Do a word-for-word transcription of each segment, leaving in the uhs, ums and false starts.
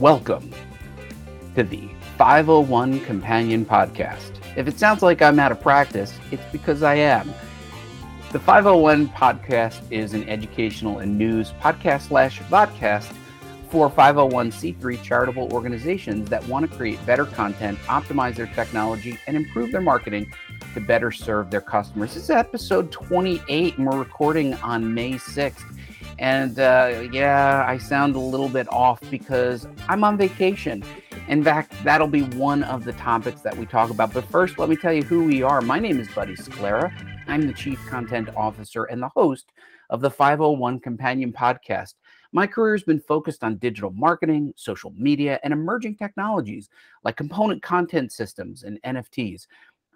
Welcome to the five oh one Companion Podcast. If it sounds like I'm out of practice, it's because I am. The five oh one Podcast is an educational and news podcast slash vodcast for five oh one c three charitable organizations that want to create better content, optimize their technology, and improve their marketing to better serve their customers. This is episode twenty-eight, and we're recording on May sixth. And uh, yeah, I sound a little bit off because I'm on vacation. In fact, that'll be one of the topics that we talk about. But first, let me tell you who we are. My name is Buddy Scalera. I'm the Chief Content Officer and the host of the five oh one Companion Podcast. My career has been focused on digital marketing, social media, and emerging technologies like component content systems and N F Ts.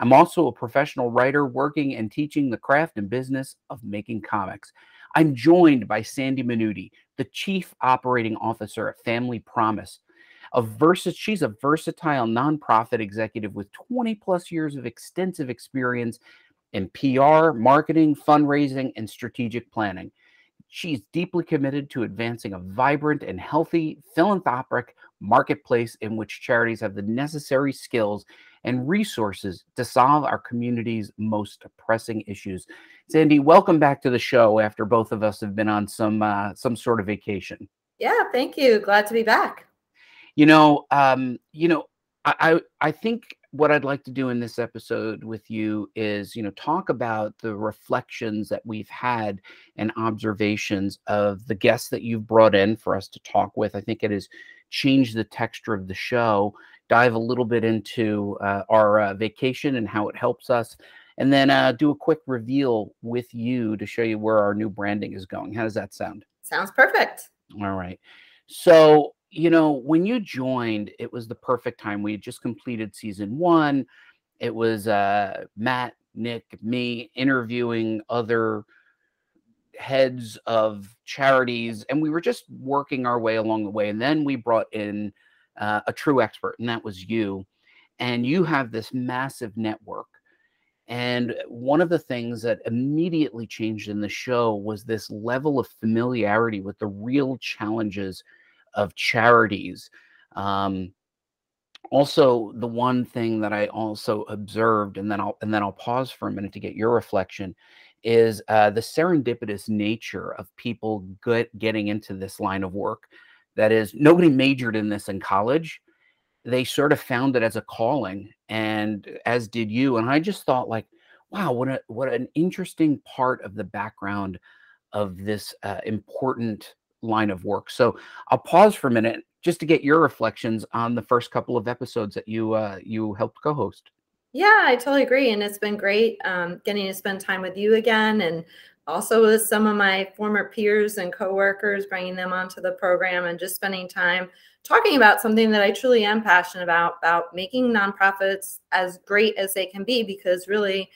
I'm also a professional writer working and teaching the craft and business of making comics. I'm joined by Sandy Minuti, the Chief Operating Officer at Family Promise. A versus, she's a versatile nonprofit executive with twenty plus years of extensive experience in P R, marketing, fundraising, and strategic planning. She's deeply committed to advancing a vibrant and healthy philanthropic marketplace in which charities have the necessary skills and resources to solve our community's most pressing issues. Sandy, welcome back to the show after both of us have been on some uh, some sort of vacation. Yeah, thank you. Glad to be back. You know, um, you know, I, I I think what I'd like to do in this episode with you is, you know, talk about the reflections that we've had and observations of the guests that you've brought in for us to talk with. I think it has changed the texture of the show. Dive a little bit into uh, our uh, vacation and how it helps us, and then uh, do a quick reveal with you to show you where our new branding is going. How does that sound? Sounds perfect. All right. So, you know, when you joined, it was the perfect time. We had just completed season one. It was uh, Matt, Nick, me interviewing other heads of charities, and we were just working our way along the way. And then we brought in Uh, a true expert, and that was you. And you have this massive network. And one of the things that immediately changed in the show was this level of familiarity with the real challenges of charities. Um, also, the one thing that I also observed, and then I'll and then I'll pause for a minute to get your reflection, is uh, the serendipitous nature of people get, getting into this line of work. That is, nobody majored in this in college. They sort of found it as a calling, and as did you. And I just thought, like, wow, what a, what an interesting part of the background of this uh, important line of work. So I'll pause for a minute just to get your reflections on the first couple of episodes that you uh, you helped co-host. Yeah, I totally agree. And it's been great um, getting to spend time with you again, and also with some of my former peers and coworkers, bringing them onto the program and just spending time talking about something that I truly am passionate about, about making nonprofits as great as they can be, because really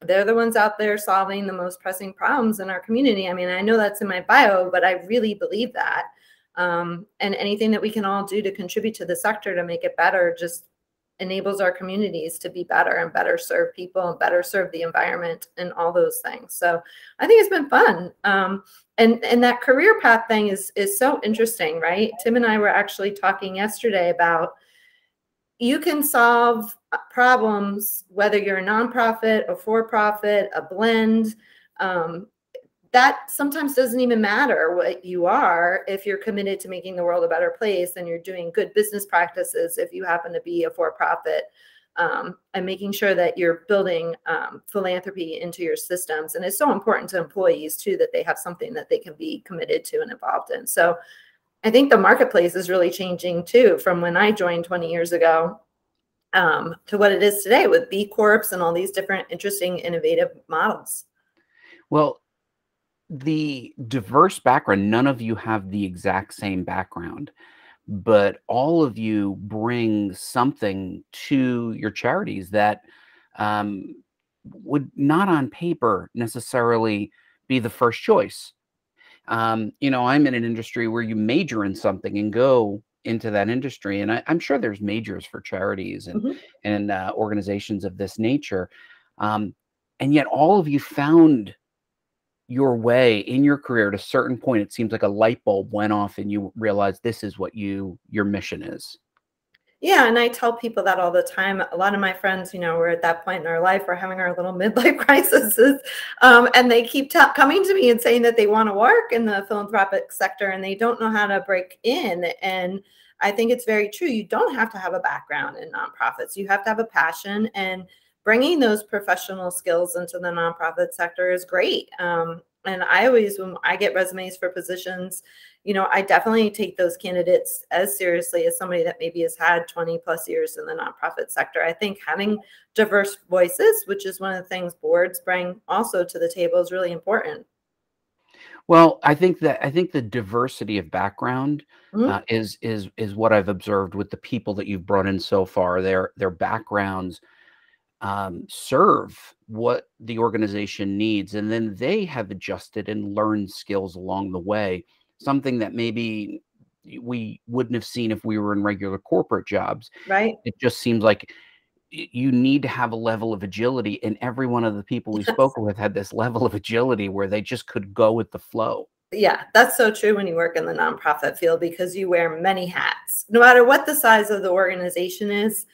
they're the ones out there solving the most pressing problems in our community. I mean, I know that's in my bio, but I really believe that. Um, and anything that we can all do to contribute to the sector to make it better just enables our communities to be better and better serve people and better serve the environment and all those things. So I think it's been fun. Um, and, and that career path thing is, is so interesting, right? Tim and I were actually talking yesterday about you can solve problems, whether you're a nonprofit, a for-profit, a blend. Um, that sometimes doesn't even matter what you are. If you're committed to making the world a better place and you're doing good business practices, if you happen to be a for-profit, um, and making sure that you're building um, philanthropy into your systems. And it's so important to employees too, that they have something that they can be committed to and involved in. So I think the marketplace is really changing too, from when I joined twenty years ago um, to what it is today with B Corps and all these different interesting, innovative models. Well, the diverse background, none of you have the exact same background, but all of you bring something to your charities that um, would not on paper necessarily be the first choice. Um, you know, I'm in an industry where you major in something and go into that industry. And I, I'm sure there's majors for charities and, mm-hmm. and uh, organizations of this nature. Um, and yet all of you found your way in your career, at a certain point, it seems like a light bulb went off and you realized this is what you, your mission is. Yeah. And I tell people that all the time. A lot of my friends, you know, we're at that point in our life, we're having our little midlife crises. Um, and they keep t- coming to me and saying that they want to work in the philanthropic sector and they don't know how to break in. And I think it's very true. You don't have to have a background in nonprofits. You have to have a passion, and bringing those professional skills into the nonprofit sector is great. Um, and I always, when I get resumes for positions, you know, I definitely take those candidates as seriously as somebody that maybe has had twenty plus years in the nonprofit sector. I think having diverse voices, which is one of the things boards bring also to the table, is really important. Well, I think that I think the diversity of background mm-hmm. uh, is is is what I've observed with the people that you've brought in so far. Their their backgrounds um, serve what the organization needs, and then they have adjusted and learned skills along the way. Something that maybe we wouldn't have seen if we were in regular corporate jobs. Right. It just seems like you need to have a level of agility, and every one of the people we yes. spoke with had this level of agility where they just could go with the flow. Yeah, that's so true when you work in the nonprofit field, because you wear many hats. No matter what the size of the organization is,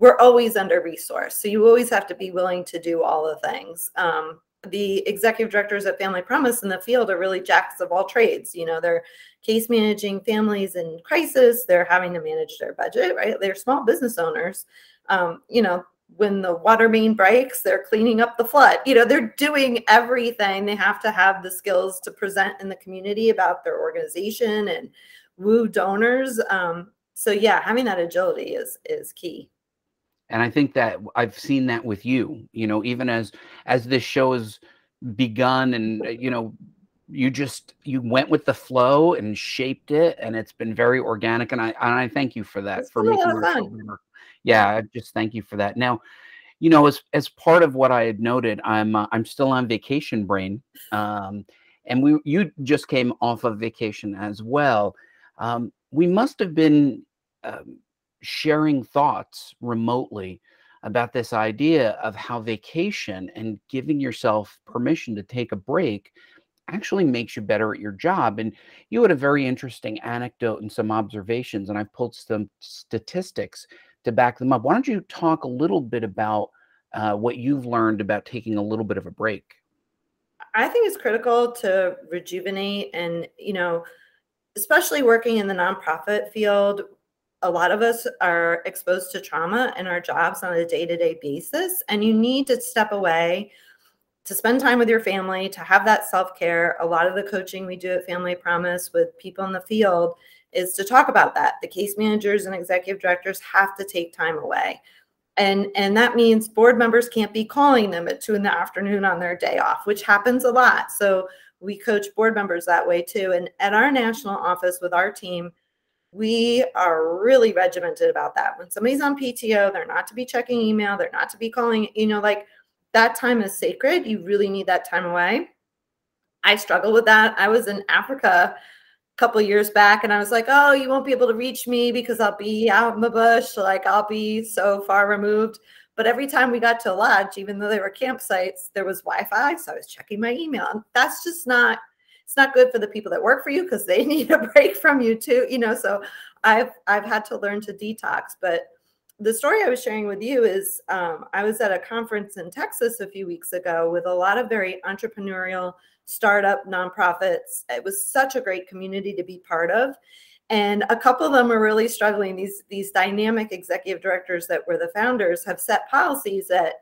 we're always under-resourced. So you always have to be willing to do all the things. Um, the executive directors at Family Promise in the field are really jacks of all trades. You know, they're case managing families in crisis. They're having to manage their budget, right? They're small business owners. Um, you know, when the water main breaks, they're cleaning up the flood. You know, they're doing everything. They have to have the skills to present in the community about their organization and woo donors. Um, so yeah, having that agility is is key. And I think that I've seen that with you, you know, even as as this show has begun, and, you know, you just you went with the flow and shaped it, and it's been very organic. And I and I thank you for that. It's for making our show work. Yeah, I just thank you for that. Now, you know, as as part of what I had noted, I'm uh, I'm still on vacation brain, um, and we you just came off of vacation as well. Um, we must have been um, sharing thoughts remotely about this idea of how vacation and giving yourself permission to take a break actually makes you better at your job. And you had a very interesting anecdote and some observations, and I pulled some statistics to back them up. Why don't you talk a little bit about uh, what you've learned about taking a little bit of a break? I think it's critical to rejuvenate, and, you know, especially working in the nonprofit field, a lot of us are exposed to trauma in our jobs on a day-to-day basis, and you need to step away to spend time with your family, to have that self-care. A lot of the coaching we do at Family Promise with people in the field is to talk about that. The case managers and executive directors have to take time away. And, and that means board members can't be calling them at two in the afternoon on their day off, which happens a lot. So we coach board members that way too. And at our national office with our team, we are really regimented about that. When somebody's on P T O, they're not to be checking email. They're not to be calling, you know, like that time is sacred. You really need that time away. I struggle with that. I was in Africa a couple years back, and I was like, oh, you won't be able to reach me because I'll be out in the bush. Like, I'll be so far removed. But every time we got to a lodge, even though they were campsites, there was Wi-Fi. So I was checking my email. That's just not It's not good for the people that work for you, because they need a break from you too, you know. So I've I've had to learn to detox. But the story I was sharing with you is um, I was at a conference in Texas a few weeks ago with a lot of very entrepreneurial startup nonprofits. It was such a great community to be part of, and a couple of them are really struggling. These these dynamic executive directors that were the founders have set policies that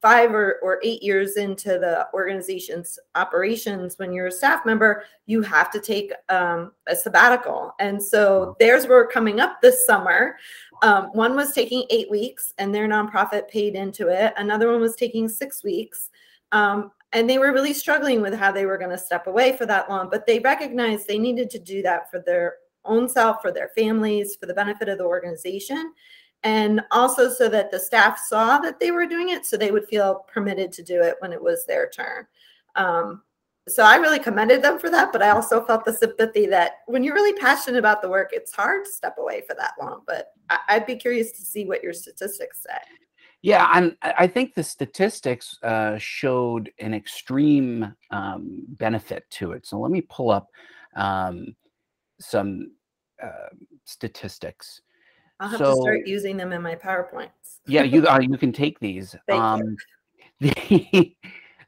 five or, or eight years into the organization's operations, when you're a staff member, you have to take um, a sabbatical. And so theirs were coming up this summer. Um, one was taking eight weeks and their nonprofit paid into it. Another one was taking six weeks. Um, and they were really struggling with how they were going to step away for that long, but they recognized they needed to do that for their own self, for their families, for the benefit of the organization. And also so that the staff saw that they were doing it, so they would feel permitted to do it when it was their turn. Um, so I really commended them for that, but I also felt the sympathy that when you're really passionate about the work, it's hard to step away for that long. But I- I'd be curious to see what your statistics say. Yeah, and I think the statistics uh, showed an extreme um, benefit to it. So let me pull up um, some uh, statistics. I'll have so, to start using them in my PowerPoints. Yeah, you uh, you can take these. Thank um, you. The,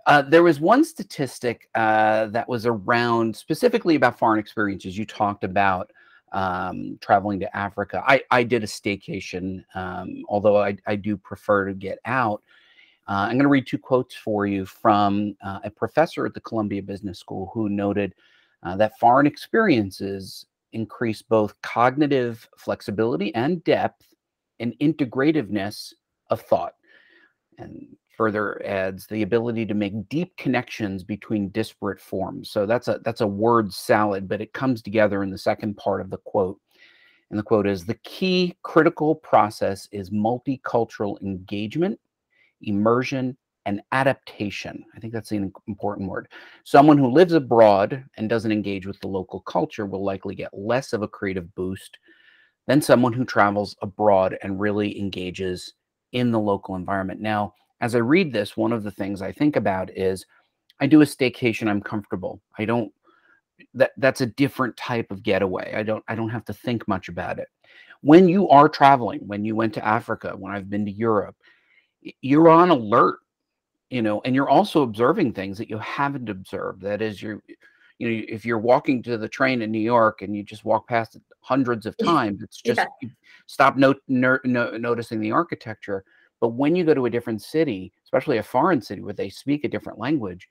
uh, there was one statistic uh, that was around specifically about foreign experiences. You talked about um, traveling to Africa. I, I did a staycation, um, although I, I do prefer to get out. Uh, I'm going to read two quotes for you from uh, a professor at the Columbia Business School who noted uh, that foreign experiences increase both cognitive flexibility and depth and integrativeness of thought. And further adds the ability to make deep connections between disparate forms. So that's a, that's a word salad, but it comes together in the second part of the quote. And the quote is, the key critical process is multicultural engagement, immersion, and adaptation. I think that's an important word. Someone who lives abroad and doesn't engage with the local culture will likely get less of a creative boost than someone who travels abroad and really engages in the local environment. Now, as I read this, one of the things I think about is I do a staycation, I'm comfortable. I don't, that, that's a different type of getaway. I don't, I don't have to think much about it. When you are traveling, when you went to Africa, when I've been to Europe, you're on alert. You know, and you're also observing things that you haven't observed. That is, you're, you know, if you're walking to the train in New York and you just walk past it hundreds of times, it's just yeah. stop no, no, no, noticing the architecture. But when you go to a different city, especially a foreign city where they speak a different language,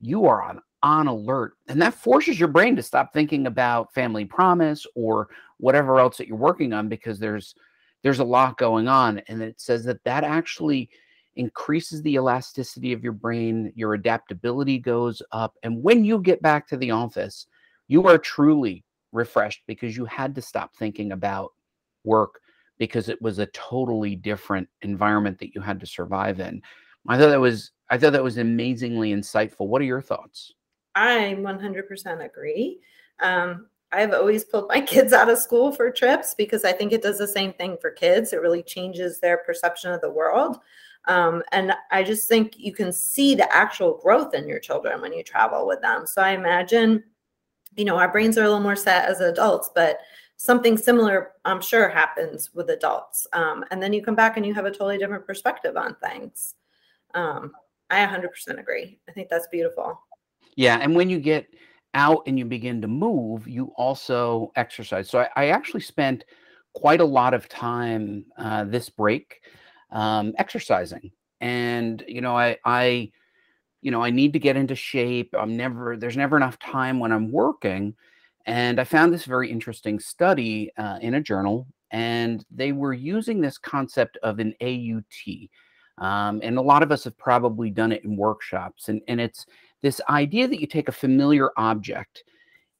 you are on, on alert. And that forces your brain to stop thinking about Family Promise or whatever else that you're working on, because there's, there's a lot going on. And it says that that actually increases the elasticity of your brain, your adaptability goes up. And when you get back to the office, you are truly refreshed because you had to stop thinking about work because it was a totally different environment that you had to survive in. I thought that was, I thought that was amazingly insightful. What are your thoughts? I one hundred percent agree. Um, I've always pulled my kids out of school for trips because I think it does the same thing for kids. It really changes their perception of the world. Um, and I just think you can see the actual growth in your children when you travel with them. So I imagine, you know, our brains are a little more set as adults, but something similar, I'm sure, happens with adults. Um, and then you come back and you have a totally different perspective on things. Um, I one hundred percent agree. I think that's beautiful. Yeah. And when you get out and you begin to move, you also exercise. So I, I actually spent quite a lot of time uh, this break um, exercising. And, you know, I, I, you know, I need to get into shape. I'm never, there's never enough time when I'm working. And I found this very interesting study, uh, in a journal, and they were using this concept of an A U T. Um, and a lot of us have probably done it in workshops, and, and it's this idea that you take a familiar object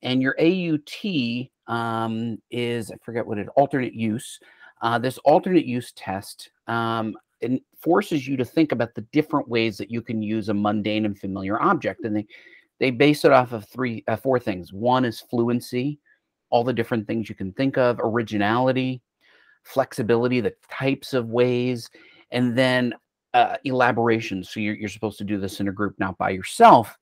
and your A U T, um, is, I forget what it, alternate use, Uh, this alternate use test um, and forces you to think about the different ways that you can use a mundane and familiar object. And they, they base it off of three, uh, four things. One is fluency, all the different things you can think of, originality, flexibility, the types of ways, and then uh, elaboration. So you're, you're supposed to do this in a group, not by yourself.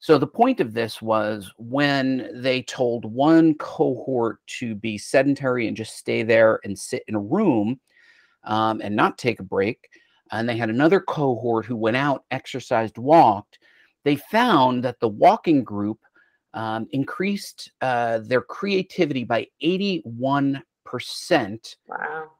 So the point of this was when they told one cohort to be sedentary and just stay there and sit in a room um, and not take a break, and they had another cohort who went out, exercised, walked, they found that the walking group um, increased uh, their creativity by eighty-one percent. Wow.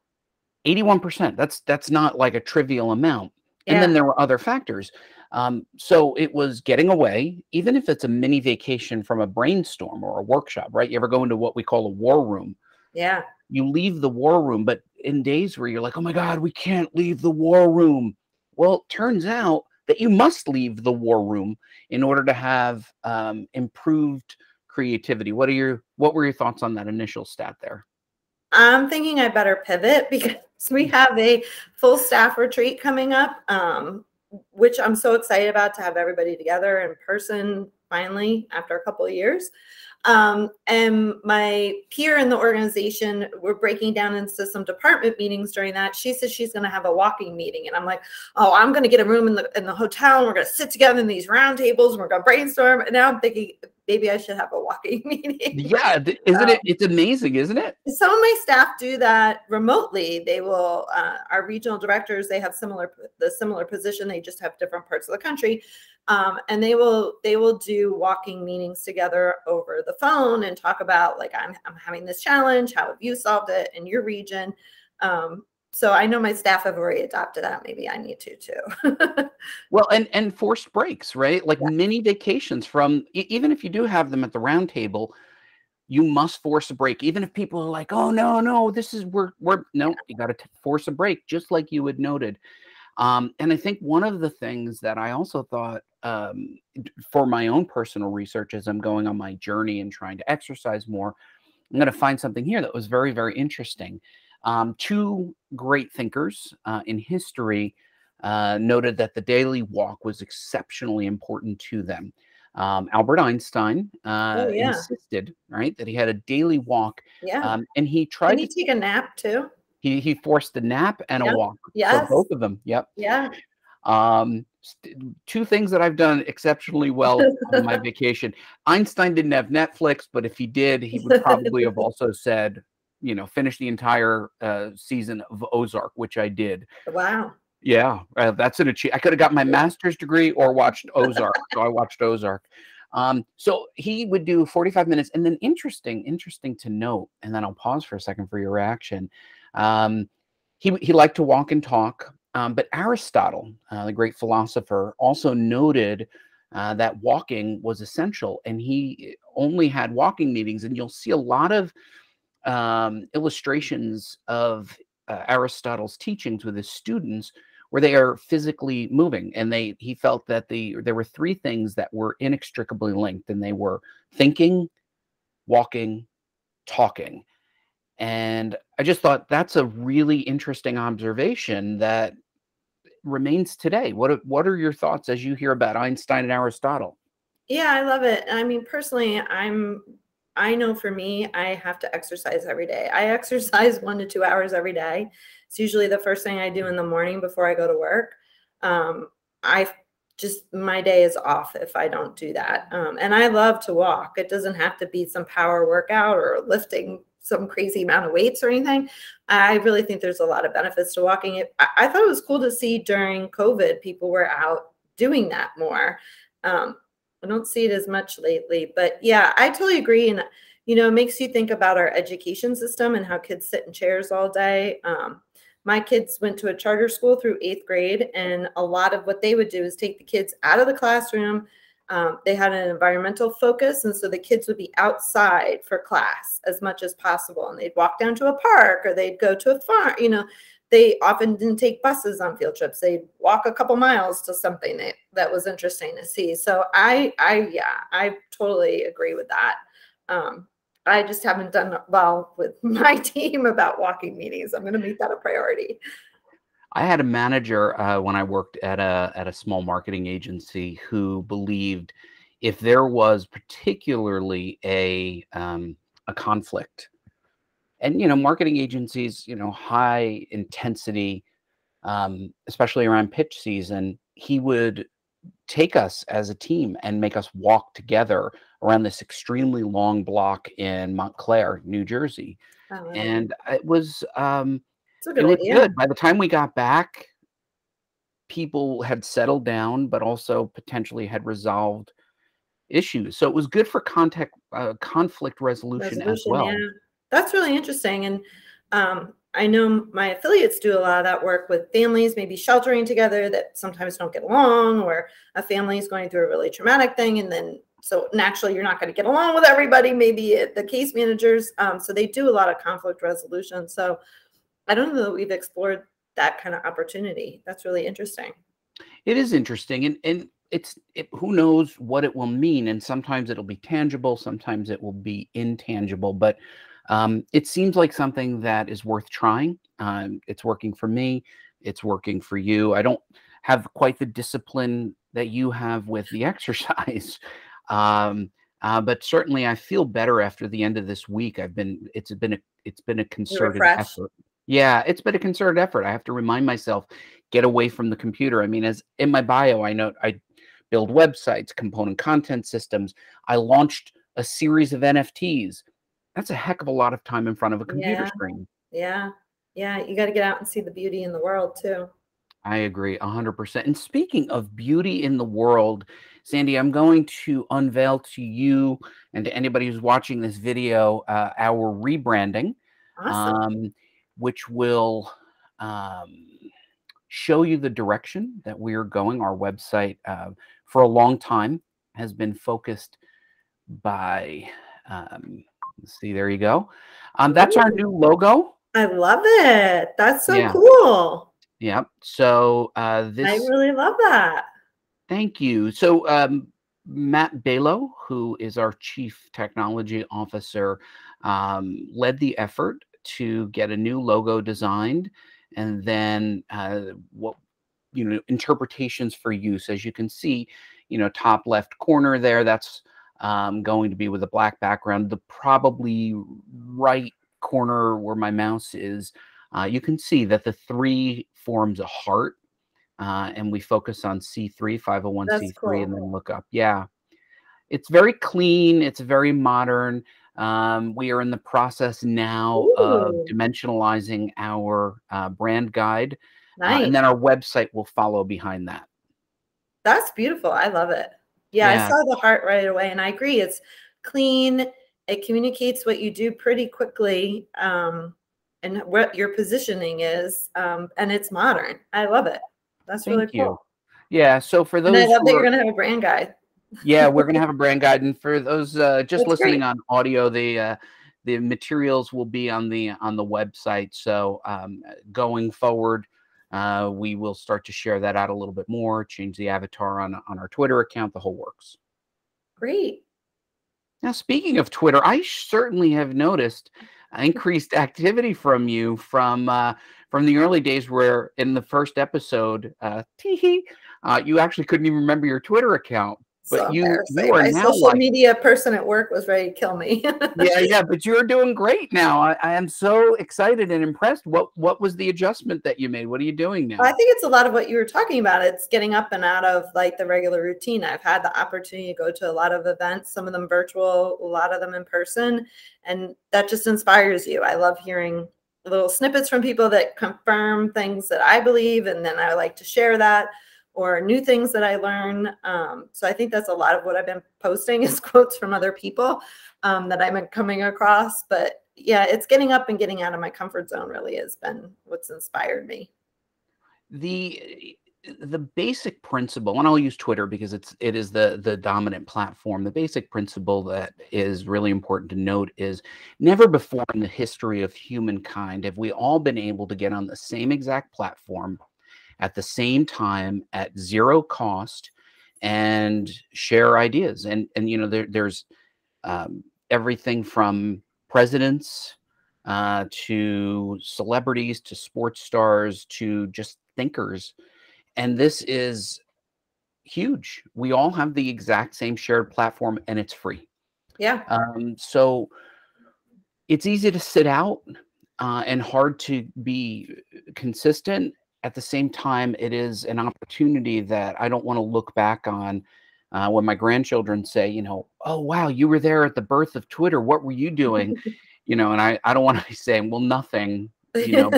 eighty-one percent. That's, that's not like a trivial amount. Yeah. And then there were other factors. Um, so it was getting away, even if it's a mini vacation from a brainstorm or a workshop, right? You ever go into what we call a war room? Yeah. You leave the war room, but in days where you're like, oh my God, we can't leave the war room. Well, it turns out that you must leave the war room in order to have um, improved creativity. What are your, what were your thoughts on that initial stat there? I'm thinking I better pivot because we have a full staff retreat coming up. Um, which I'm so excited about, to have everybody together in person finally after a couple of years. Um, and my peer in the organization, we're breaking down into some department meetings during that. She says she's going to have a walking meeting. And I'm like, oh, I'm going to get a room in the in the hotel. And we're going to sit together in these round tables and we're going to brainstorm. And now I'm thinking, maybe I should have a walking meeting. Yeah. Isn't it? It's amazing, isn't it? Some of my staff do that remotely. They will, uh, our regional directors, they have similar, the similar position. They just have different parts of the country. Um, and they will, they will do walking meetings together over the phone and talk about like, I'm, I'm having this challenge. How have you solved it in your region? Um, So I know my staff have already adopted that. Maybe I need to too. Well, and and forced breaks, right? Like yeah. mini vacations from, even if you do have them at the round table, you must force a break. Even if people are like, oh, no, no, this is, we're, we're no, yeah. you got to force a break, just like you had noted. Um, and I think one of the things that I also thought um, for my own personal research as I'm going on my journey and trying to exercise more, I'm going to find something here that was very, very interesting. Um, two great thinkers uh, in history uh, noted that the daily walk was exceptionally important to them. Um, Albert Einstein uh, oh, yeah. insisted, right, that he had a daily walk. Yeah. Um, and he tried Can he to take a nap too. He he forced a nap and yep. a walk. Yes. So both of them. Yep. Yeah. Um, two things that I've done exceptionally well on my vacation. Einstein didn't have Netflix, but if he did, he would probably have also said, you know, finish the entire uh, season of Ozark, which I did. Wow. Yeah, uh, that's an achievement. I could have got my master's degree or watched Ozark. So I watched Ozark. Um, so he would do forty-five minutes. And then interesting, interesting to note, and then I'll pause for a second for your reaction. Um, he, he liked to walk and talk. Um, but Aristotle, uh, the great philosopher, also noted uh, that walking was essential. And he only had walking meetings. And you'll see a lot of Um, illustrations of uh, Aristotle's teachings with his students where they are physically moving. And they he felt that the there were three things that were inextricably linked, and they were thinking, walking, talking. And I just thought that's a really interesting observation that remains today. What, what are your thoughts as you hear about Einstein and Aristotle? Yeah, I love it. I mean, personally, I'm I know for me, I have to exercise every day. I exercise one to two hours every day. It's usually the first thing I do in the morning before I go to work. Um, I just, my day is off if I don't do that. Um, and I love to walk. It doesn't have to be some power workout or lifting some crazy amount of weights or anything. I really think there's a lot of benefits to walking. It, I, I thought it was cool to see during COVID, people were out doing that more. Um, I don't see it as much lately, but yeah, I totally agree. And, you know, it makes you think about our education system and how kids sit in chairs all day. Um, my kids went to a charter school through eighth grade, and a lot of what they would do is take the kids out of the classroom. Um, they had an environmental focus, and so the kids would be outside for class as much as possible. And they'd walk down to a park, or they'd go to a farm. You know, they often didn't take buses on field trips. They'd walk a couple miles to something that, that was interesting to see. So I, I, yeah, I totally agree with that. Um, I just haven't done well with my team about walking meetings. I'm going to make that a priority. I had a manager uh, when I worked at a, at a small marketing agency who believed if there was particularly a, um, a conflict. And, you know, marketing agencies, you know, high intensity, um, especially around pitch season, he would take us as a team and make us walk together around this extremely long block in Montclair, New Jersey. Oh, right. And it was, um, it was good. By the time we got back, people had settled down, but also potentially had resolved issues. So it was good for contact, uh, conflict resolution, resolution as well. Yeah. That's really interesting. And um, I know my affiliates do a lot of that work with families, maybe sheltering together that sometimes don't get along, or a family is going through a really traumatic thing. And then, so naturally, you're not going to get along with everybody, maybe the case managers. Um, so they do a lot of conflict resolution. So I don't know that we've explored that kind of opportunity. That's really interesting. It is interesting. And, and it's it, who knows what it will mean. And sometimes it'll be tangible. Sometimes it will be intangible. But Um, it seems like something that is worth trying. Um, it's working for me. It's working for you. I don't have quite the discipline that you have with the exercise. Um, Uh, but certainly I feel better after the end of this week. I've been, it's been, a, it's been a concerted effort. Yeah, it's been a concerted effort. I have to remind myself, get away from the computer. I mean, as in my bio, I know I build websites, component content systems. I launched a series of N F Ts. That's a heck of a lot of time in front of a computer yeah. screen. Yeah. Yeah. You got to get out and see the beauty in the world too. I agree one hundred percent. And speaking of beauty in the world, Sandy, I'm going to unveil to you and to anybody who's watching this video, uh, our rebranding, awesome. um, which will um, show you the direction that we are going. Our website uh, for a long time has been focused by, um, let's see, there you go. Um, that's our new logo. I love it. That's so yeah. cool. Yeah. So uh, this. I really love that. Thank you. So um, Matt Balo, who is our Chief Technology Officer, um, led the effort to get a new logo designed, and then uh, what you know interpretations for use. As you can see, you know top left corner there. That's um, going to be with a black background. The probably right corner where my mouse is. Uh, you can see that the three forms a heart, uh, and we focus on C three, five oh one That's C three, cool. and then look up. Yeah, it's very clean. It's very modern. Um, we are in the process now Ooh. of dimensionalizing our uh, brand guide, nice. uh, and then our website will follow behind that. That's beautiful. I love it. Yeah, yeah, I saw the heart right away, and I agree. It's clean. It communicates what you do pretty quickly. Um, and what your positioning is, um, and it's modern. I love it. That's Thank really cool. You. Yeah. So for those, and I love that you're going to have a brand guide. Yeah, we're going to have a brand guide, and for those uh, just That's listening great. on audio, the uh, the materials will be on the on the website. So um, going forward, uh, we will start to share that out a little bit more. Change the avatar on on our Twitter account. The whole works. Great. Now, speaking of Twitter, I certainly have noticed increased activity from you from uh, from the early days where in the first episode, uh, tee-hee, uh, you actually couldn't even remember your Twitter account. But so you, you are My now social like, media person at work was ready to kill me. yeah, yeah, but you're doing great now. I, I am so excited and impressed. What what was the adjustment that you made? What are you doing now? Well, I think it's a lot of what you were talking about. It's getting up and out of like the regular routine. I've had the opportunity to go to a lot of events, some of them virtual, a lot of them in person, and that just inspires you. I love hearing little snippets from people that confirm things that I believe, and then I like to share that. Or new things that I learn. Um, so I think that's a lot of what I've been posting is quotes from other people um, that I've been coming across. But yeah, it's getting up and getting out of my comfort zone really has been what's inspired me. The the basic principle, and I'll use Twitter because it's it is the the dominant platform. The basic principle that is really important to note is never before in the history of humankind have we all been able to get on the same exact platform at the same time, at zero cost, and share ideas. And, and you know, there, there's um, everything from presidents uh, to celebrities to sports stars to just thinkers. And this is huge. We all have the exact same shared platform, and it's free. Yeah. Um, so it's easy to sit out uh, and hard to be consistent. At the same time, it is an opportunity that I don't want to look back on uh, when my grandchildren say, you know, oh, wow, you were there at the birth of Twitter. What were you doing? you know, and I, I don't want to be saying, well, nothing, you know,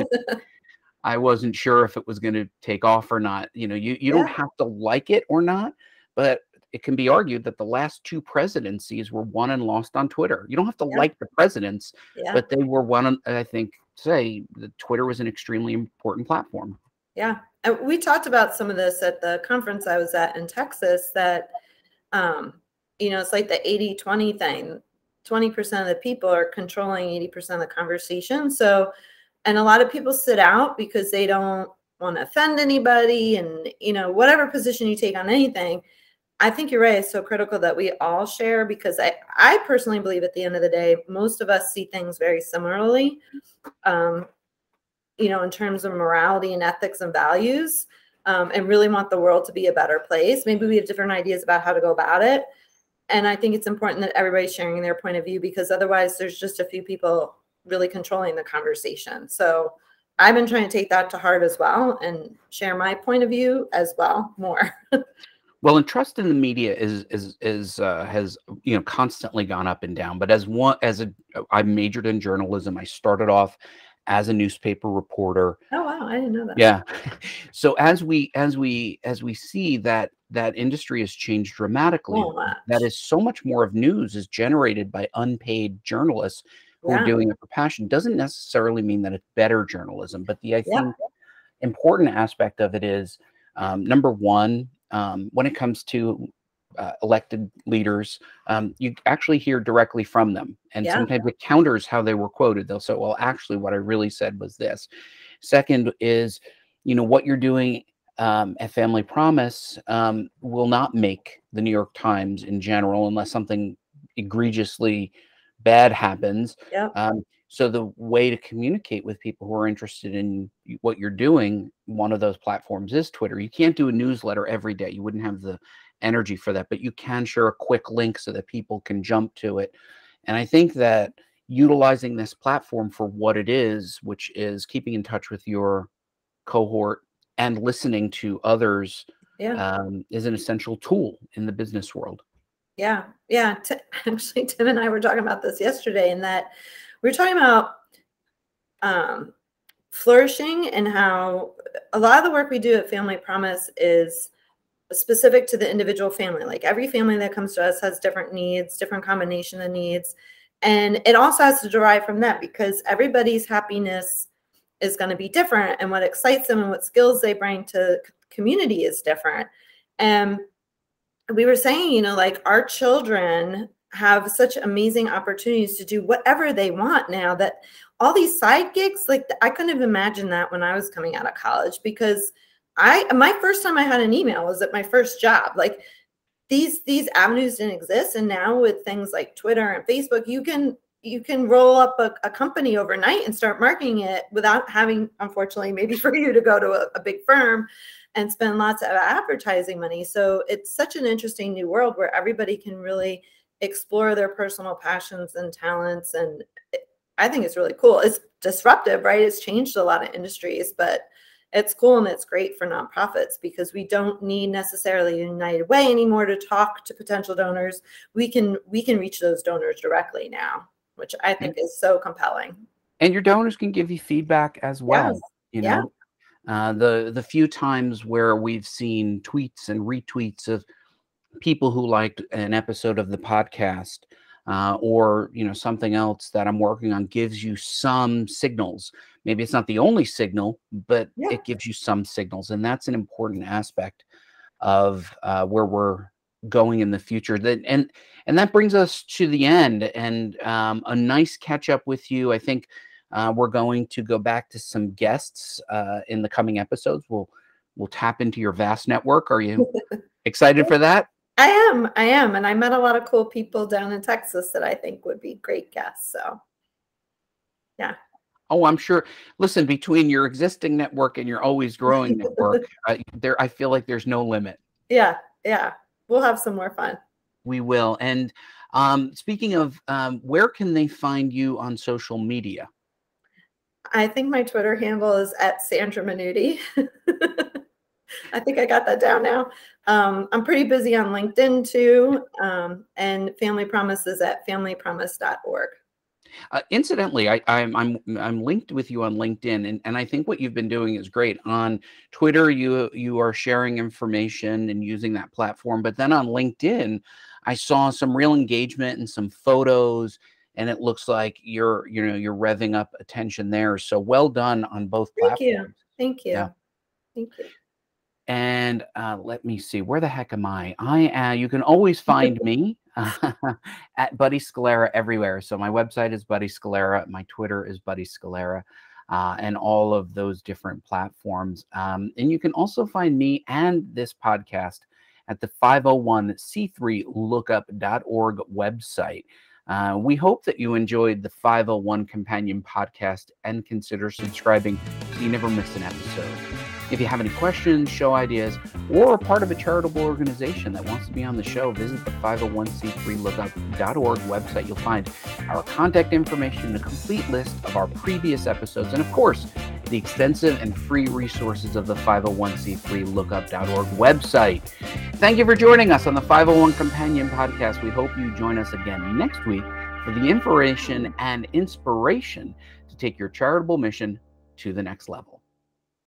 I wasn't sure if it was going to take off or not. You know, you, you yeah. don't have to like it or not, but it can be argued that the last two presidencies were won and lost on Twitter. You don't have to yeah. like the presidents, yeah. but they were won. I think say that Twitter was an extremely important platform. Yeah. We talked about some of this at the conference I was at in Texas that, um, you know, it's like the eighty twenty thing. twenty percent of the people are controlling eighty percent of the conversation. So, and a lot of people sit out because they don't want to offend anybody. And, you know, whatever position you take on anything, I think you're right. It's so critical that we all share because I, I personally believe at the end of the day, most of us see things very similarly. Um, you know, in terms of morality and ethics and values, um, and really want the world to be a better place. Maybe we have different ideas about how to go about it. And I think it's important that everybody's sharing their point of view, because otherwise there's just a few people really controlling the conversation. So I've been trying to take that to heart as well and share my point of view as well more. Well, and trust in the media is is is uh, has you know constantly gone up and down. But as one as a, I majored in journalism. I started off as a newspaper reporter. Oh wow, I didn't know that. Yeah. So as we as we as we see that that industry has changed dramatically, oh, wow. that is so much more of news is generated by unpaid journalists who yeah. are doing it for passion. Doesn't necessarily mean that it's better journalism, but the I yeah. think important aspect of it is um, number one. Um, when it comes to uh, elected leaders, um, you actually hear directly from them. And yeah. sometimes it counters how they were quoted. They'll say, well, actually, what I really said was this. Second is, you know, what you're doing um, at Family Promise um, will not make the New York Times in general unless something egregiously bad happens. Yeah. Um, so the way to communicate with people who are interested in what you're doing, one of those platforms is Twitter. You can't do a newsletter every day. You wouldn't have the energy for that, but you can share a quick link so that people can jump to it. And I think that utilizing this platform for what it is, which is keeping in touch with your cohort and listening to others, yeah. um, is an essential tool in the business world. Yeah. Yeah. T- actually, Tim and I were talking about this yesterday, and that we were talking about um, flourishing and how a lot of the work we do at Family Promise is specific to the individual family. Like every family that comes to us has different needs, different combination of needs. And it also has to derive from that, because everybody's happiness is going to be different, and what excites them and what skills they bring to community is different. And we were saying, you know, like our children have such amazing opportunities to do whatever they want now, that all these side gigs, like I couldn't have imagined that when I was coming out of college, because I, my first time I had an email was at my first job. Like these, these avenues didn't exist. And now with things like Twitter and Facebook, you can, you can roll up a, a company overnight and start marketing it without having, unfortunately, maybe for you to go to a, a big firm and spend lots of advertising money. So it's such an interesting new world where everybody can really explore their personal passions and talents. And I think it's really cool. It's disruptive, right? It's changed a lot of industries, but it's cool and it's great for nonprofits, because we don't need necessarily United Way anymore to talk to potential donors. We can we can reach those donors directly now, which I think mm-hmm. is so compelling. And your donors can give you feedback as well. Yes. You know, yeah. uh, the the few times where we've seen tweets and retweets of people who liked an episode of the podcast uh, or, you know, something else that I'm working on gives you some signals. Maybe it's not the only signal, but yeah. it gives you some signals. And that's an important aspect of uh, where we're going in the future. That, and, and that brings us to the end, and um, a nice catch up with you. I think uh, we're going to go back to some guests uh, in the coming episodes. We'll, we'll tap into your vast network. Are you excited for that? I am. I am. And I met a lot of cool people down in Texas that I think would be great guests. So, yeah. Oh, I'm sure. Listen, between your existing network and your always growing network, I, there, I feel like there's no limit. Yeah. Yeah. We'll have some more fun. We will. And um, speaking of, um, where can they find you on social media? I think my Twitter handle is at Sandra Minuti. I think I got that down now. Um, I'm pretty busy on LinkedIn too. Um, and Family Promise is at family promise dot org. Uh, incidentally, I, I'm, I'm, I'm linked with you on LinkedIn, and, and I think what you've been doing is great. On Twitter, you, you are sharing information and using that platform, but then on LinkedIn, I saw some real engagement and some photos, and it looks like you're, you know, you're revving up attention there. So well done on both Thank platforms. Thank you. Thank you. Yeah. Thank you. And uh, let me see, where the heck am I? I uh, you can always find me uh, at Buddy Scalera everywhere. So my website is Buddy Scalera, my Twitter is Buddy Scalera, uh, and all of those different platforms. Um, and you can also find me and this podcast at the five oh one c three lookup dot org website. Uh, we hope that you enjoyed the five oh one Companion Podcast and consider subscribing so you never miss an episode. If you have any questions, show ideas, or are part of a charitable organization that wants to be on the show, visit the five oh one c three lookup dot org website. You'll find our contact information, a complete list of our previous episodes, and of course, the extensive and free resources of the five oh one c three lookup dot org website. Thank you for joining us on the five oh one Companion Podcast. We hope you join us again next week for the information and inspiration to take your charitable mission to the next level.